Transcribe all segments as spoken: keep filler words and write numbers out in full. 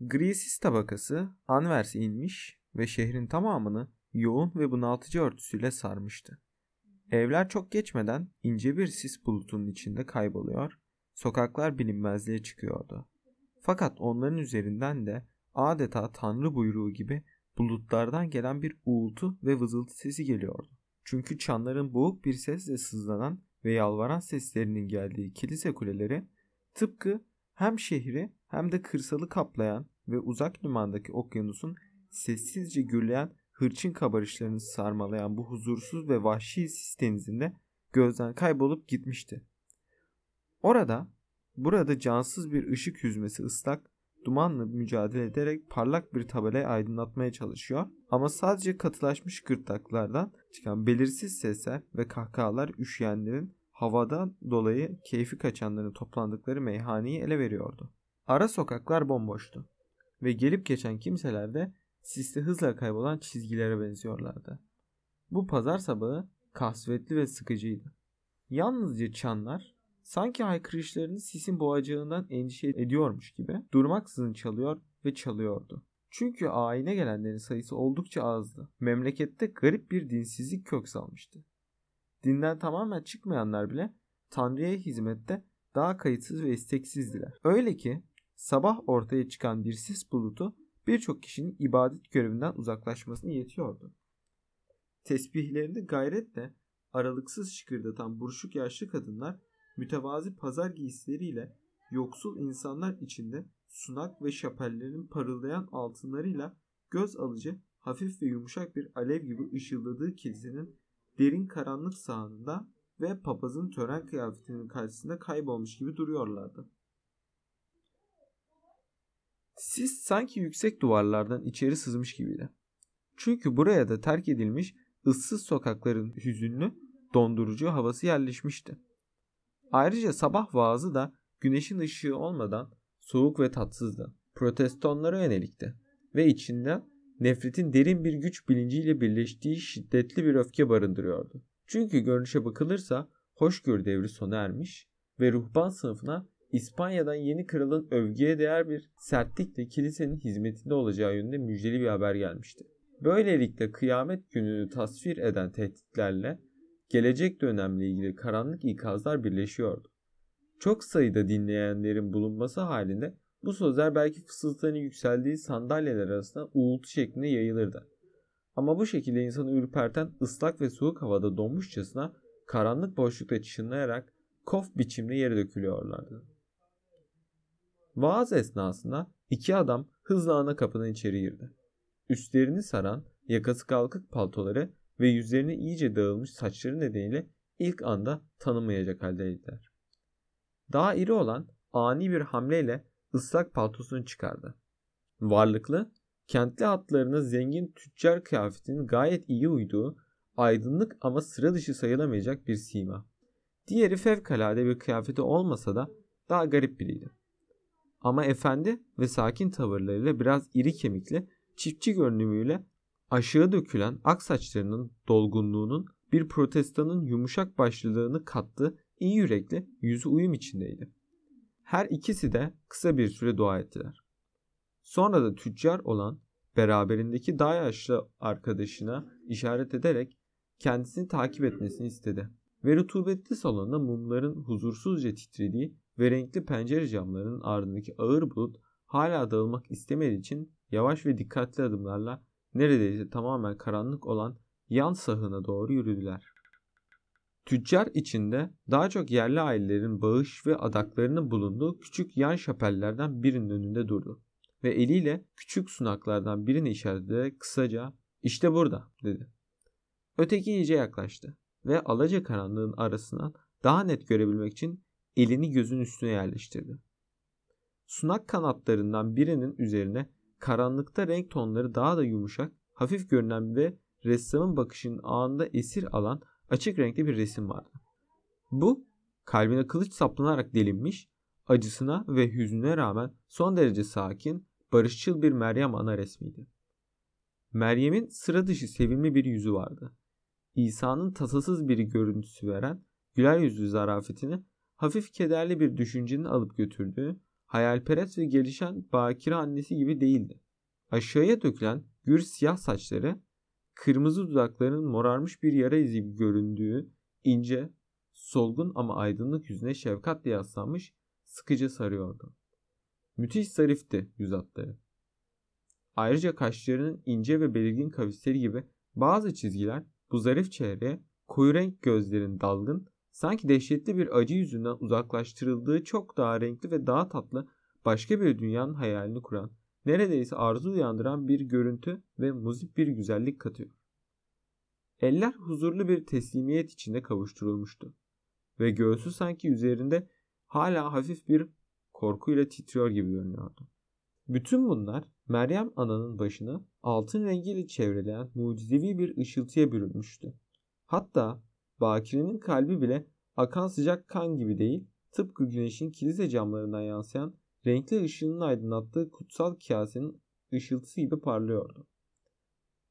Grisis tabakası Anvers'e inmiş ve şehrin tamamını yoğun ve bunaltıcı örtüsüyle sarmıştı. Evler çok geçmeden ince bir sis bulutunun içinde kayboluyor, sokaklar bilinmezliğe çıkıyordu. Fakat onların üzerinden de adeta tanrı buyruğu gibi bulutlardan gelen bir uğultu ve vızıltı sesi geliyordu. Çünkü çanların boğuk bir sesle sızlanan ve yalvaran seslerinin geldiği kilise kuleleri tıpkı hem şehri hem de kırsalı kaplayan ve uzak limandaki okyanusun sessizce gürleyen hırçın kabarışlarını sarmalayan bu huzursuz ve vahşi sis denizinde gözden kaybolup gitmişti. Orada, burada cansız bir ışık hüzmesi ıslak, dumanla mücadele ederek parlak bir tabelayı aydınlatmaya çalışıyor ama sadece katılaşmış gırtlaklardan çıkan belirsiz sesler ve kahkahalar üşüyenlerin havadan dolayı keyfi kaçanların toplandıkları meyhaneyi ele veriyordu. Ara sokaklar bomboştu ve gelip geçen kimseler de sisli hızla kaybolan çizgilere benziyorlardı. Bu pazar sabahı kasvetli ve sıkıcıydı. Yalnızca çanlar sanki haykırışlarını sisin boğacağından endişe ediyormuş gibi durmaksızın çalıyor ve çalıyordu. Çünkü ayine gelenlerin sayısı oldukça azdı. Memlekette garip bir dinsizlik kök salmıştı. Dinden tamamen çıkmayanlar bile Tanrı'ya hizmette daha kayıtsız ve isteksizdiler. Öyle ki sabah ortaya çıkan bir sis bulutu birçok kişinin ibadet görevinden uzaklaşmasına yetiyordu. Tesbihlerini gayretle aralıksız şıkırdatan buruşuk yaşlı kadınlar mütevazi pazar giysileriyle yoksul insanlar içinde sunak ve şapellerin parıldayan altınlarıyla göz alıcı hafif ve yumuşak bir alev gibi ışıldadığı kilisenin derin karanlık sahanında ve papazın tören kıyafetinin karşısında kaybolmuş gibi duruyorlardı. Sis sanki yüksek duvarlardan içeri sızmış gibiydi. Çünkü buraya da terk edilmiş ıssız sokakların hüzünlü, dondurucu havası yerleşmişti. Ayrıca sabah vaazı da güneşin ışığı olmadan soğuk ve tatsızdı. Protestonlara yönelikti ve içinden nefretin derin bir güç bilinciyle birleştiği şiddetli bir öfke barındırıyordu. Çünkü görünüşe bakılırsa hoşgörü devri sona ermiş ve ruhban sınıfına İspanya'dan yeni kralın övgüye değer bir sertlikle kilisenin hizmetinde olacağı yönünde müjdeli bir haber gelmişti. Böylelikle kıyamet gününü tasvir eden tehditlerle gelecek dönemle ilgili karanlık ikazlar birleşiyordu. Çok sayıda dinleyenlerin bulunması halinde bu sözler belki fısıltıların yükseldiği sandalyeler arasında uğultu şeklinde yayılırdı. Ama bu şekilde insanı ürperten ıslak ve soğuk havada donmuşçasına karanlık boşlukta çınlayarak kof biçimde yere dökülüyorlardı. Vaaz esnasında iki adam hızla ana kapıdan içeri girdi. Üstlerini saran, yakası kalkık paltoları ve yüzlerine iyice dağılmış saçları nedeniyle ilk anda tanımayacak haldeydiler. Daha iri olan ani bir hamleyle ıslak paltosunu çıkardı. Varlıklı, kentli hatlarına zengin tüccar kıyafetinin gayet iyi uyduğu, aydınlık ama sıra dışı sayılamayacak bir sima. Diğeri fevkalade bir kıyafeti olmasa da daha garip biriydi. Ama efendi ve sakin tavırlarıyla biraz iri kemikli, çiftçi görünümüyle aşağı dökülen ak saçlarının dolgunluğunun bir protestanın yumuşak başlılığını kattığı iyi yürekli yüzü uyum içindeydi. Her ikisi de kısa bir süre dua ettiler. Sonra da tüccar olan beraberindeki daha yaşlı arkadaşına işaret ederek kendisini takip etmesini istedi. Ve rutubetli salonda mumların huzursuzca titrediği ve renkli pencere camlarının ardındaki ağır bulut hala dağılmak istemediği için yavaş ve dikkatli adımlarla neredeyse tamamen karanlık olan yan sahına doğru yürüdüler. Tüccar içinde daha çok yerli ailelerin bağış ve adaklarının bulunduğu küçük yan şapellerden birinin önünde durdu ve eliyle küçük sunaklardan birini işaret ederek kısaca "İşte burada" dedi. Öteki iyice yaklaştı ve alacakaranlığın arasından daha net görebilmek için elini gözün üstüne yerleştirdi. Sunak kanatlarından birinin üzerine karanlıkta renk tonları daha da yumuşak, hafif görünen ve ressamın bakışının ağında esir alan açık renkli bir resim vardı. Bu, kalbine kılıç saplanarak delinmiş, acısına ve hüznüne rağmen son derece sakin, barışçıl bir Meryem ana resmiydi. Meryem'in sıra dışı sevimli bir yüzü vardı. İsa'nın tasasız bir görüntüsü veren güler yüzlü zarafetini hafif kederli bir düşüncenin alıp götürdüğü, hayalperest ve gelişen bakire annesi gibi değildi. Aşağıya dökülen gür siyah saçları, kırmızı dudaklarının morarmış bir yara izi gibi göründüğü ince, solgun ama aydınlık yüzüne şefkatle yaslanmış, sıkıca sarıyordu. Müthiş zarifti yüz hatları. Ayrıca kaşlarının ince ve belirgin kavisleri gibi bazı çizgiler bu zarif çehreye, koyu renk gözlerin dalgın, sanki dehşetli bir acı yüzünden uzaklaştırıldığı çok daha renkli ve daha tatlı, başka bir dünyanın hayalini kuran, neredeyse arzu uyandıran bir görüntü ve muzip bir güzellik katıyor. Eller huzurlu bir teslimiyet içinde kavuşturulmuştu ve göğsü sanki üzerinde hala hafif bir korkuyla titriyor gibi görünüyordu. Bütün bunlar Meryem Ana'nın başını altın rengiyle çevreleyen mucizevi bir ışıltıya bürünmüştü. Hatta Bakire'nin kalbi bile akan sıcak kan gibi değil, tıpkı güneşin kilise camlarından yansıyan renkli ışığının aydınlattığı kutsal kâsenin ışıltısı gibi parlıyordu.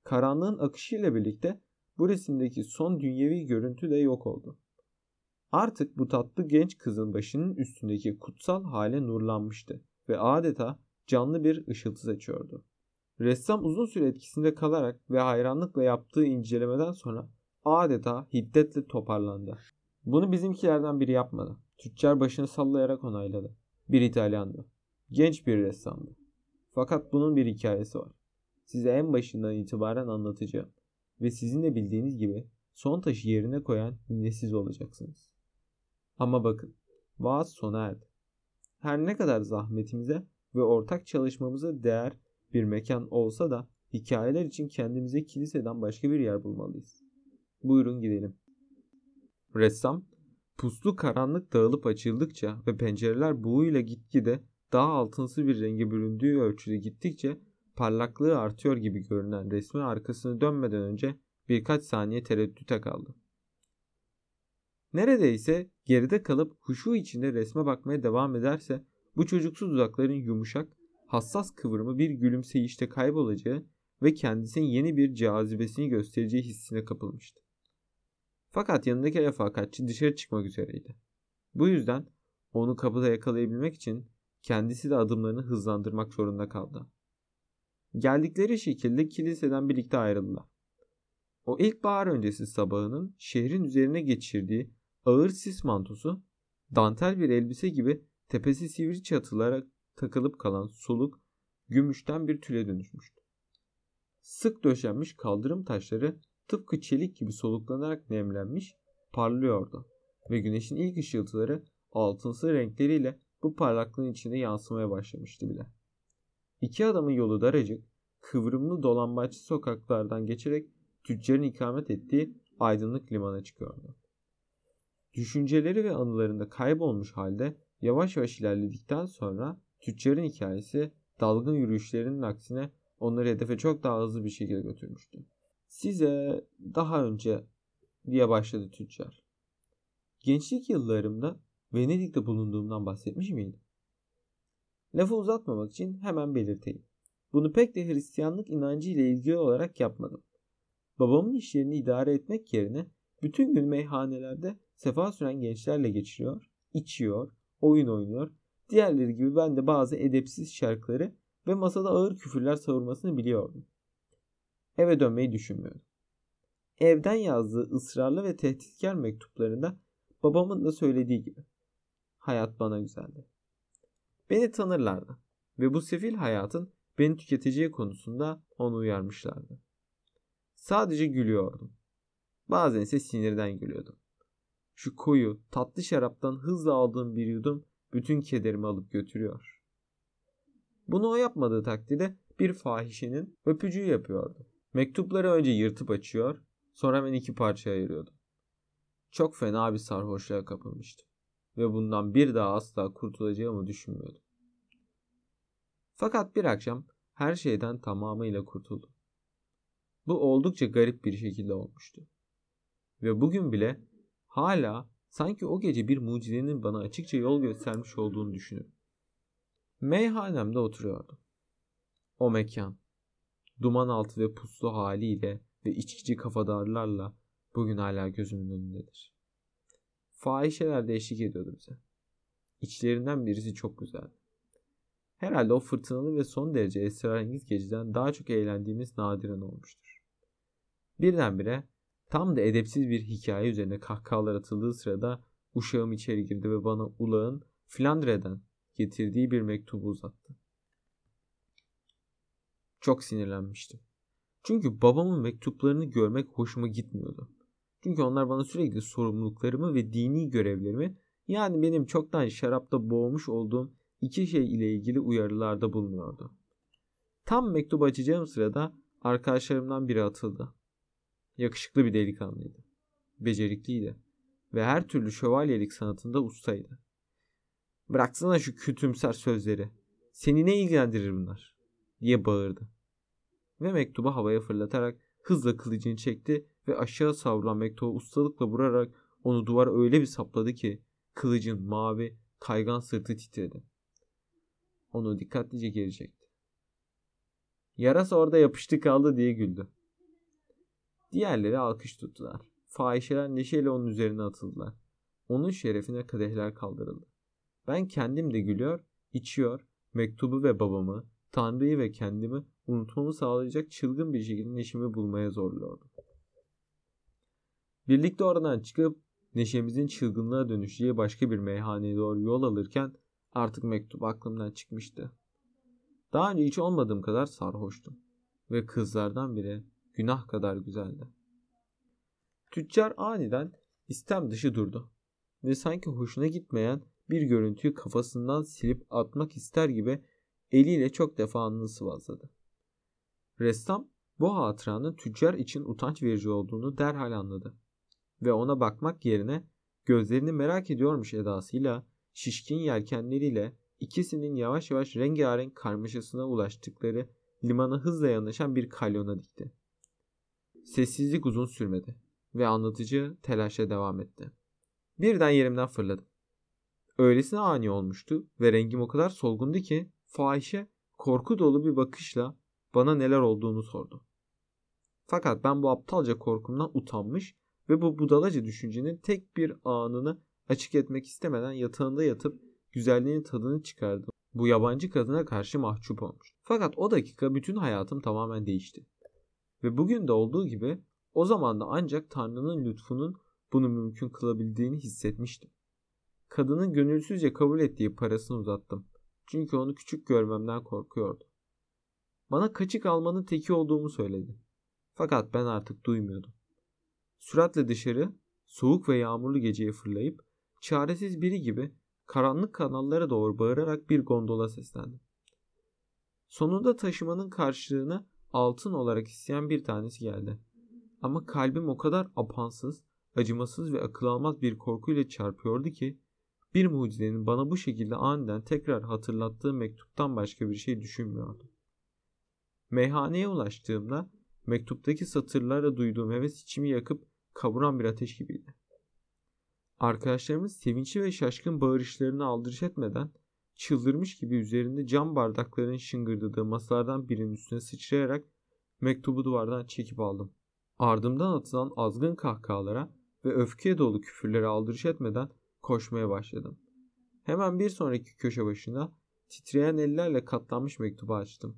Karanlığın akışıyla birlikte bu resimdeki son dünyevi görüntü de yok oldu. Artık bu tatlı genç kızın başının üstündeki kutsal hale nurlanmıştı ve adeta canlı bir ışıltı saçıyordu. Ressam uzun süre etkisinde kalarak ve hayranlıkla yaptığı incelemeden sonra adeta hiddetle toparlandı. Bunu bizimkilerden biri yapmadı. Tüccar başını sallayarak onayladı. Bir İtalyandı. Genç bir ressamdı. Fakat bunun bir hikayesi var. Size en başından itibaren anlatacağım. Ve sizin de bildiğiniz gibi son taşı yerine koyan yine siz olacaksınız. Ama bakın, vaaz sona erdi. Her ne kadar zahmetimize ve ortak çalışmamıza değer bir mekan olsa da hikayeler için kendimize kiliseden başka bir yer bulmalıyız. Buyurun gidelim. Ressam, puslu karanlık dağılıp açıldıkça ve pencereler buğuyla gitgide daha altınsı bir renge büründüğü ölçüde gittikçe parlaklığı artıyor gibi görünen resmin arkasını dönmeden önce birkaç saniye tereddüte kaldı. Neredeyse geride kalıp huşu içinde resme bakmaya devam ederse bu çocuksu dudakların yumuşak, hassas kıvrımı bir gülümseyişte kaybolacağı ve kendisinin yeni bir cazibesini göstereceği hissine kapılmıştı. Fakat yanındaki refakatçi dışarı çıkmak üzereydi. Bu yüzden onu kapıda yakalayabilmek için kendisi de adımlarını hızlandırmak zorunda kaldı. Geldikleri şekilde kiliseden birlikte ayrıldılar. O ilkbahar öncesi sabahının şehrin üzerine geçirdiği ağır sis mantosu, dantel bir elbise gibi tepesi sivri çatılara takılıp kalan soluk, gümüşten bir tüle dönüşmüştü. Sık döşenmiş kaldırım taşları tıpkı çelik gibi soluklanarak nemlenmiş, parlıyordu ve güneşin ilk ışıltıları altınsı renkleriyle bu parlaklığın içinde yansımaya başlamıştı bile. İki adamın yolu daracık, kıvrımlı dolambaçlı sokaklardan geçerek tüccarın ikamet ettiği aydınlık limana çıkıyordu. Düşünceleri ve anılarında kaybolmuş halde yavaş yavaş ilerledikten sonra tüccarın hikayesi dalgın yürüyüşlerinin aksine onları hedefe çok daha hızlı bir şekilde götürmüştü. Size daha önce diye başladı tüccar. Gençlik yıllarımda Venedik'te bulunduğumdan bahsetmiş miydim? Lafı uzatmamak için hemen belirteyim. Bunu pek de Hristiyanlık inancı ile ilgili olarak yapmadım. Babamın işlerini idare etmek yerine bütün gün meyhanelerde sefa süren gençlerle geçiriyor, içiyor, oyun oynuyor, diğerleri gibi ben de bazı edepsiz şarkıları ve masada ağır küfürler savurmasını biliyordum. Eve dönmeyi düşünmüyordum. Evden yazdığı ısrarlı ve tehditkar mektuplarında babamın da söylediği gibi hayat bana güzeldi. Beni tanırlardı ve bu sefil hayatın beni tüketeceği konusunda onu uyarmışlardı. Sadece gülüyordum. Bazen ise sinirden gülüyordum. Şu koyu, tatlı şaraptan hızla aldığım bir yudum bütün kederimi alıp götürüyor. Bunu o yapmadığı takdirde bir fahişenin öpücüğü yapıyordu. Mektupları önce yırtıp açıyor, sonra ben iki parçaya ayırıyordum. Çok fena bir sarhoşluğa kapılmıştım ve bundan bir daha asla kurtulacağımı düşünmüyordum. Fakat bir akşam her şeyden tamamıyla kurtuldum. Bu oldukça garip bir şekilde olmuştu. Ve bugün bile hala sanki o gece bir mucizenin bana açıkça yol göstermiş olduğunu düşünüyorum. Meyhanemde oturuyordum. O mekan, duman altı ve puslu haliyle ve içkici kafadarlarla bugün hala gözümün önündedir. Fahişeler de eşlik ediyordu bize. İçlerinden birisi çok güzeldi herhalde o fırtınalı ve son derece esrarengiz geceden daha çok eğlendiğimiz nadiren olmuştur. Birdenbire tam da edepsiz bir hikaye üzerine kahkahalar atıldığı sırada uşağım içeri girdi ve bana ulağın Flandre'den getirdiği bir mektubu uzattı. Çok sinirlenmiştim. Çünkü babamın mektuplarını görmek hoşuma gitmiyordu. Çünkü onlar bana sürekli sorumluluklarımı ve dini görevlerimi, yani benim çoktan şarapta boğmuş olduğum iki şey ile ilgili uyarılarda bulunuyordu. Tam mektubu açacağım sırada arkadaşlarımdan biri atıldı. Yakışıklı bir delikanlıydı. Becerikliydi. Ve her türlü şövalyelik sanatında ustaydı. "Bıraksana şu kötümser sözleri. Seni ne ilgilendirir bunlar?" diye bağırdı. Ve mektubu havaya fırlatarak hızla kılıcını çekti ve aşağı savrulan mektubu ustalıkla vurarak onu duvara öyle bir sapladı ki kılıcın mavi, kaygan sırtı titredi. Onu dikkatlice geri çekti. "Yarası orada yapıştı kaldı" diye güldü. Diğerleri alkış tuttular. Fahişeler neşeyle onun üzerine atıldılar. Onun şerefine kadehler kaldırıldı. Ben kendim de gülüyor, içiyor, mektubu ve babamı, Tanrı'yı ve kendimi unutmamı sağlayacak çılgın bir şekilde neşemi bulmaya zorluyordum. Birlikte oradan çıkıp neşemizin çılgınlığa dönüşeceği başka bir meyhaneye doğru yol alırken artık mektup aklımdan çıkmıştı. Daha önce hiç olmadığım kadar sarhoştum ve kızlardan biri günah kadar güzeldi. Tüccar aniden istem dışı durdu ve sanki hoşuna gitmeyen bir görüntüyü kafasından silip atmak ister gibi eliyle çok defa alnını sıvazladı. Ressam bu hatıranın tüccar için utanç verici olduğunu derhal anladı ve ona bakmak yerine gözlerini merak ediyormuş edasıyla şişkin yelkenleriyle ikisinin yavaş yavaş rengarenk karmaşasına ulaştıkları limana hızla yanaşan bir kalyona dikti. Sessizlik uzun sürmedi ve anlatıcı telaşla devam etti. Birden yerimden fırladım. Öylesine ani olmuştu ve rengim o kadar solgundu ki fahişe korku dolu bir bakışla bana neler olduğunu sordu. Fakat ben bu aptalca korkumdan utanmış ve bu budalaca düşüncenin tek bir anını açık etmek istemeden yatağında yatıp güzelliğinin tadını çıkardım. Bu yabancı kadına karşı mahcup olmuş. Fakat o dakika bütün hayatım tamamen değişti. Ve bugün de olduğu gibi o zaman da ancak Tanrı'nın lütfunun bunu mümkün kılabildiğini hissetmiştim. Kadının gönülsüzce kabul ettiği parasını uzattım. Çünkü onu küçük görmemden korkuyordu. Bana kaçık almanın teki olduğumu söyledi. Fakat ben artık duymuyordum. Süratle dışarı, soğuk ve yağmurlu geceye fırlayıp, çaresiz biri gibi karanlık kanallara doğru bağırarak bir gondola seslendim. Sonunda taşımanın karşılığını altın olarak isteyen bir tanesi geldi. Ama kalbim o kadar apansız, acımasız ve akıl almaz bir korkuyla çarpıyordu ki, bir mucizenin bana bu şekilde aniden tekrar hatırlattığı mektuptan başka bir şey düşünmüyordum. Meyhaneye ulaştığımda mektuptaki satırlara duyduğum heves içimi yakıp kavuran bir ateş gibiydi. Arkadaşlarımız sevinçli ve şaşkın bağırışlarını aldırış etmeden çıldırmış gibi üzerinde cam bardakların şıngırdadığı masalardan birinin üstüne sıçrayarak mektubu duvardan çekip aldım. Ardımdan atılan azgın kahkahalara ve öfkeye dolu küfürlere aldırış etmeden koşmaya başladım. Hemen bir sonraki köşe başına titreyen ellerle katlanmış mektubu açtım.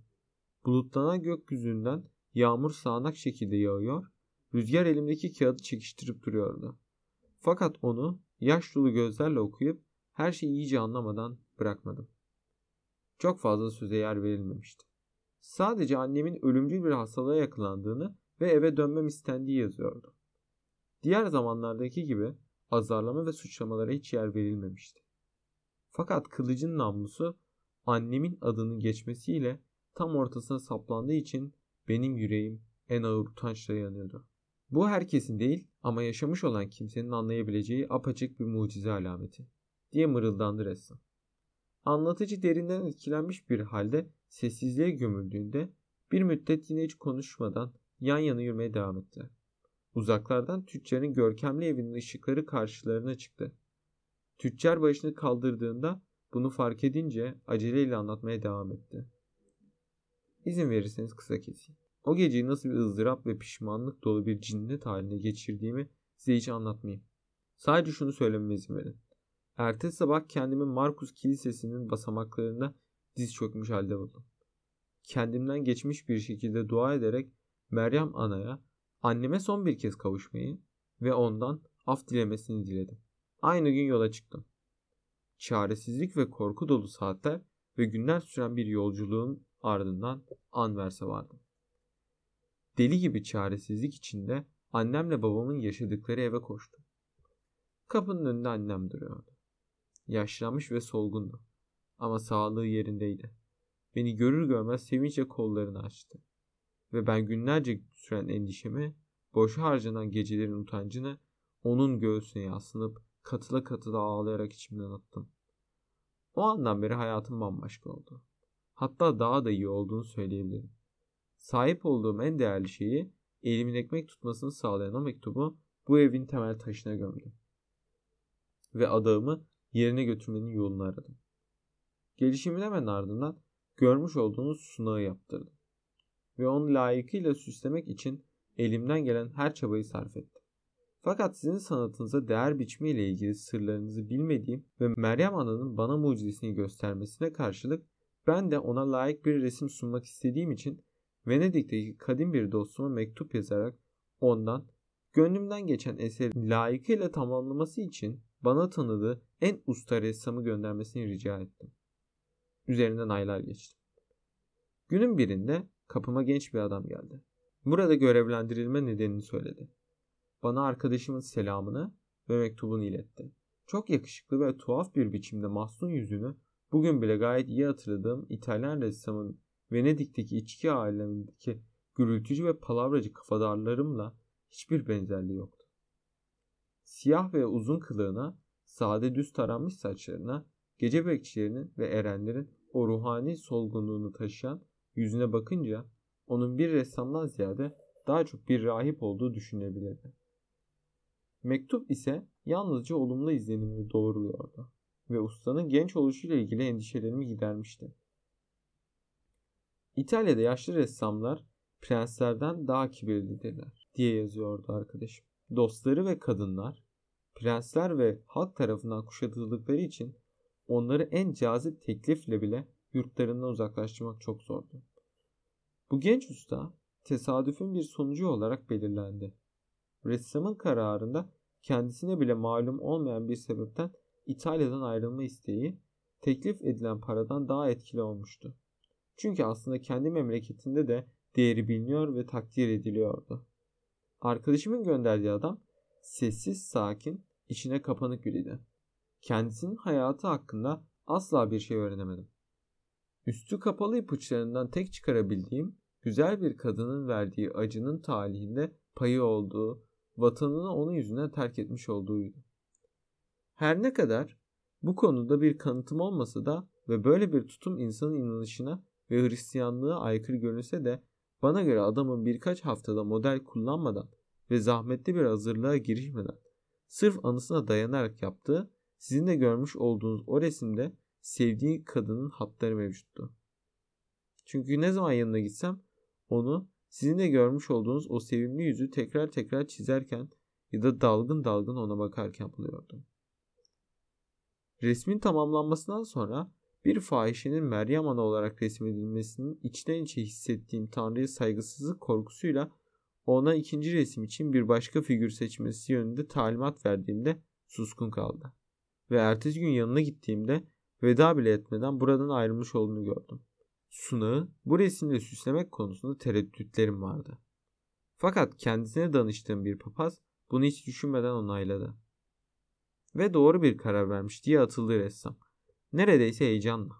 Bulutlanan gökyüzünden yağmur sağanak şekilde yağıyor, rüzgar elimdeki kağıdı çekiştirip duruyordu. Fakat onu yaş dolu gözlerle okuyup her şeyi iyice anlamadan bırakmadım. Çok fazla söze yer verilmemişti. Sadece annemin ölümcül bir hastalığa yakalandığını ve eve dönmem istendiği yazıyordu. Diğer zamanlardaki gibi azarlama ve suçlamalara hiç yer verilmemişti. Fakat kılıcın namlusu annemin adının geçmesiyle tam ortasına saplandığı için benim yüreğim en ağır utançla yanıyordu. Bu herkesin değil ama yaşamış olan kimsenin anlayabileceği apaçık bir mucize alameti diye mırıldandı ressam. Anlatıcı derinden etkilenmiş bir halde sessizliğe gömüldüğünde bir müddet yine hiç konuşmadan yan yana yürümeye devam etti. Uzaklardan tüccarın görkemli evinin ışıkları karşılarına çıktı. Tüccar başını kaldırdığında bunu fark edince aceleyle anlatmaya devam etti. İzin verirseniz kısa keseyim. O geceyi nasıl bir ızdırap ve pişmanlık dolu bir cinnet haline geçirdiğimi size hiç anlatmayayım. Sadece şunu söylememe izin verin. Ertesi sabah kendimi Markus Kilisesi'nin basamaklarında diz çökmüş halde buldum. Kendimden geçmiş bir şekilde dua ederek Meryem Ana'ya anneme son bir kez kavuşmayı ve ondan af dilemesini diledim. Aynı gün yola çıktım. Çaresizlik ve korku dolu saatler ve günler süren bir yolculuğun ardından Anvers'e vardım. Deli gibi çaresizlik içinde annemle babamın yaşadıkları eve koştum. Kapının önünde annem duruyordu. Yaşlanmış ve solgundu ama sağlığı yerindeydi. Beni görür görmez sevinçle kollarını açtı ve ben günlerce süren endişemi, boşa harcanan gecelerin utancını onun göğsüne yaslanıp katıla katıla ağlayarak içimden attım. O andan beri hayatım bambaşka oldu. Hatta daha da iyi olduğunu söyleyebilirim. Sahip olduğum en değerli şeyi, elimin ekmek tutmasını sağlayan o mektubu bu evin temel taşına gömdüm. Ve adağımı yerine götürmenin yolunu aradım. Gelişimin hemen ardından görmüş olduğunuz sunağı yaptırdım. Ve onu layıkıyla süslemek için elimden gelen her çabayı sarf ettim. Fakat sizin sanatınıza değer biçmeyle ilgili sırlarınızı bilmediğim ve Meryem Ana'nın bana mucizesini göstermesine karşılık ben de ona layık bir resim sunmak istediğim için Venedik'teki kadim bir dostuma mektup yazarak ondan gönlümden geçen eseri layıkıyla tamamlaması için bana tanıdığı en usta ressamı göndermesini rica ettim. Üzerinden aylar geçti. Günün birinde kapıma genç bir adam geldi. Burada görevlendirilme nedenini söyledi. Bana arkadaşımın selamını ve mektubunu iletti. Çok yakışıklı ve tuhaf bir biçimde mahzun yüzünü bugün bile gayet iyi hatırladığım İtalyan ressamın Venedik'teki içki alemindeki gürültücü ve palavracı kafadarlarımla hiçbir benzerliği yoktu. Siyah ve uzun kılığına, sade düz taranmış saçlarına, gece bekçilerinin ve erenlerin o ruhani solgunluğunu taşıyan yüzüne bakınca onun bir ressamdan ziyade daha çok bir rahip olduğu düşünülebilirdi. Mektup ise yalnızca olumlu izlenimi doğruluyordu ve ustanın genç oluşuyla ilgili endişelerimi gidermişti. İtalya'da yaşlı ressamlar prenslerden daha kibirlidirler diye yazıyordu arkadaşım. Dostları ve kadınlar prensler ve halk tarafından kuşatıldıkları için onları en cazip teklifle bile yurtlarından uzaklaştırmak çok zordu. Bu genç usta tesadüfün bir sonucu olarak belirlendi. Ressamın kararında kendisine bile malum olmayan bir sebepten İtalya'dan ayrılma isteği teklif edilen paradan daha etkili olmuştu. Çünkü aslında kendi memleketinde de değeri biliniyor ve takdir ediliyordu. Arkadaşımın gönderdiği adam sessiz, sakin, içine kapanık biriydi. Kendisinin hayatı hakkında asla bir şey öğrenemedim. Üstü kapalı ipuçlarından tek çıkarabildiğim, güzel bir kadının verdiği acının talihinde payı olduğu, vatanını onun yüzüne terk etmiş olduğuydu. Her ne kadar bu konuda bir kanıtım olmasa da ve böyle bir tutum insanın inanışına ve Hristiyanlığa aykırı görünse de bana göre adamın birkaç haftada model kullanmadan ve zahmetli bir hazırlığa girişmeden sırf anısına dayanarak yaptığı, sizin de görmüş olduğunuz o resimde sevdiği kadının hatları mevcuttu. Çünkü ne zaman yanına gitsem onu sizin de görmüş olduğunuz o sevimli yüzü tekrar tekrar çizerken ya da dalgın dalgın ona bakarken buluyordum. Resmin tamamlanmasından sonra bir fahişenin Meryem Ana olarak resmedilmesinin içten içe hissettiğim Tanrı'ya saygısızlık korkusuyla ona ikinci resim için bir başka figür seçmesi yönünde talimat verdiğimde suskun kaldı. Ve ertesi gün yanına gittiğimde veda bile etmeden buradan ayrılmış olduğunu gördüm. Sunağı bu resimle süslemek konusunda tereddütlerim vardı. Fakat kendisine danıştığım bir papaz bunu hiç düşünmeden onayladı. Ve doğru bir karar vermiş diye atıldı ressam. Neredeyse heyecanla.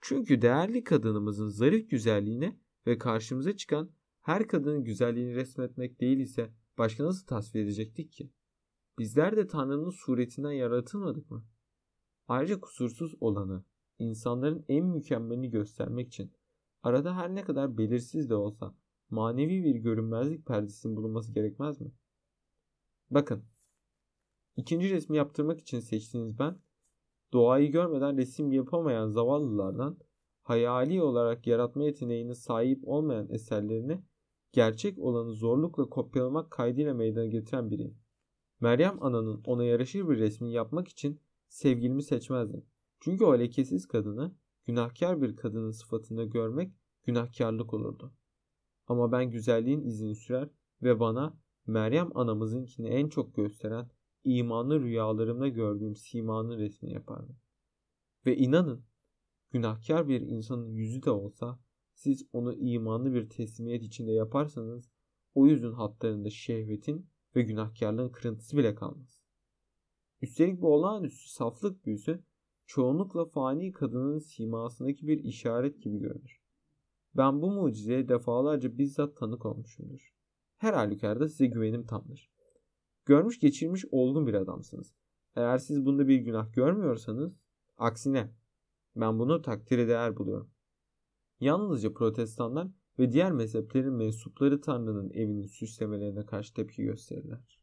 Çünkü değerli kadınımızın zarif güzelliğine ve karşımıza çıkan her kadının güzelliğini resmetmek değil ise başka nasıl tasvir edecektik ki? Bizler de Tanrı'nın suretinden yaratılmadık mı? Ayrıca kusursuz olanı, insanların en mükemmelini göstermek için arada her ne kadar belirsiz de olsa manevi bir görünmezlik perdesinin bulunması gerekmez mi? Bakın, ikinci resmi yaptırmak için seçtiğiniz ben, doğayı görmeden resim yapamayan zavallılardan hayali olarak yaratma yeteneğine sahip olmayan eserlerini gerçek olanı zorlukla kopyalamak kaydıyla meydana getiren biriyim. Meryem Ana'nın ona yaraşır bir resmini yapmak için sevgilimi seçmezdim. Çünkü o lekesiz kadını günahkar bir kadının sıfatında görmek günahkarlık olurdu. Ama ben güzelliğin izini sürer ve bana Meryem anamızınkini en çok gösteren imanlı rüyalarımda gördüğüm simanın resmini yapardım. Ve inanın, günahkar bir insanın yüzü de olsa siz onu imanlı bir teslimiyet içinde yaparsanız o yüzün hatlarında şehvetin ve günahkarlığın kırıntısı bile kalmaz. Üstelik bu olağanüstü saflık büyüsü çoğunlukla fani kadının simasındaki bir işaret gibi görünür. Ben bu mucizeye defalarca bizzat tanık olmuşumdur. Her halükarda size güvenim tamdır. Görmüş geçirmiş olgun bir adamsınız. Eğer siz bunda bir günah görmüyorsanız, aksine ben bunu takdire değer buluyorum. Yalnızca protestanlar ve diğer mezheplerin mensupları Tanrı'nın evinin süslemelerine karşı tepki gösterirler.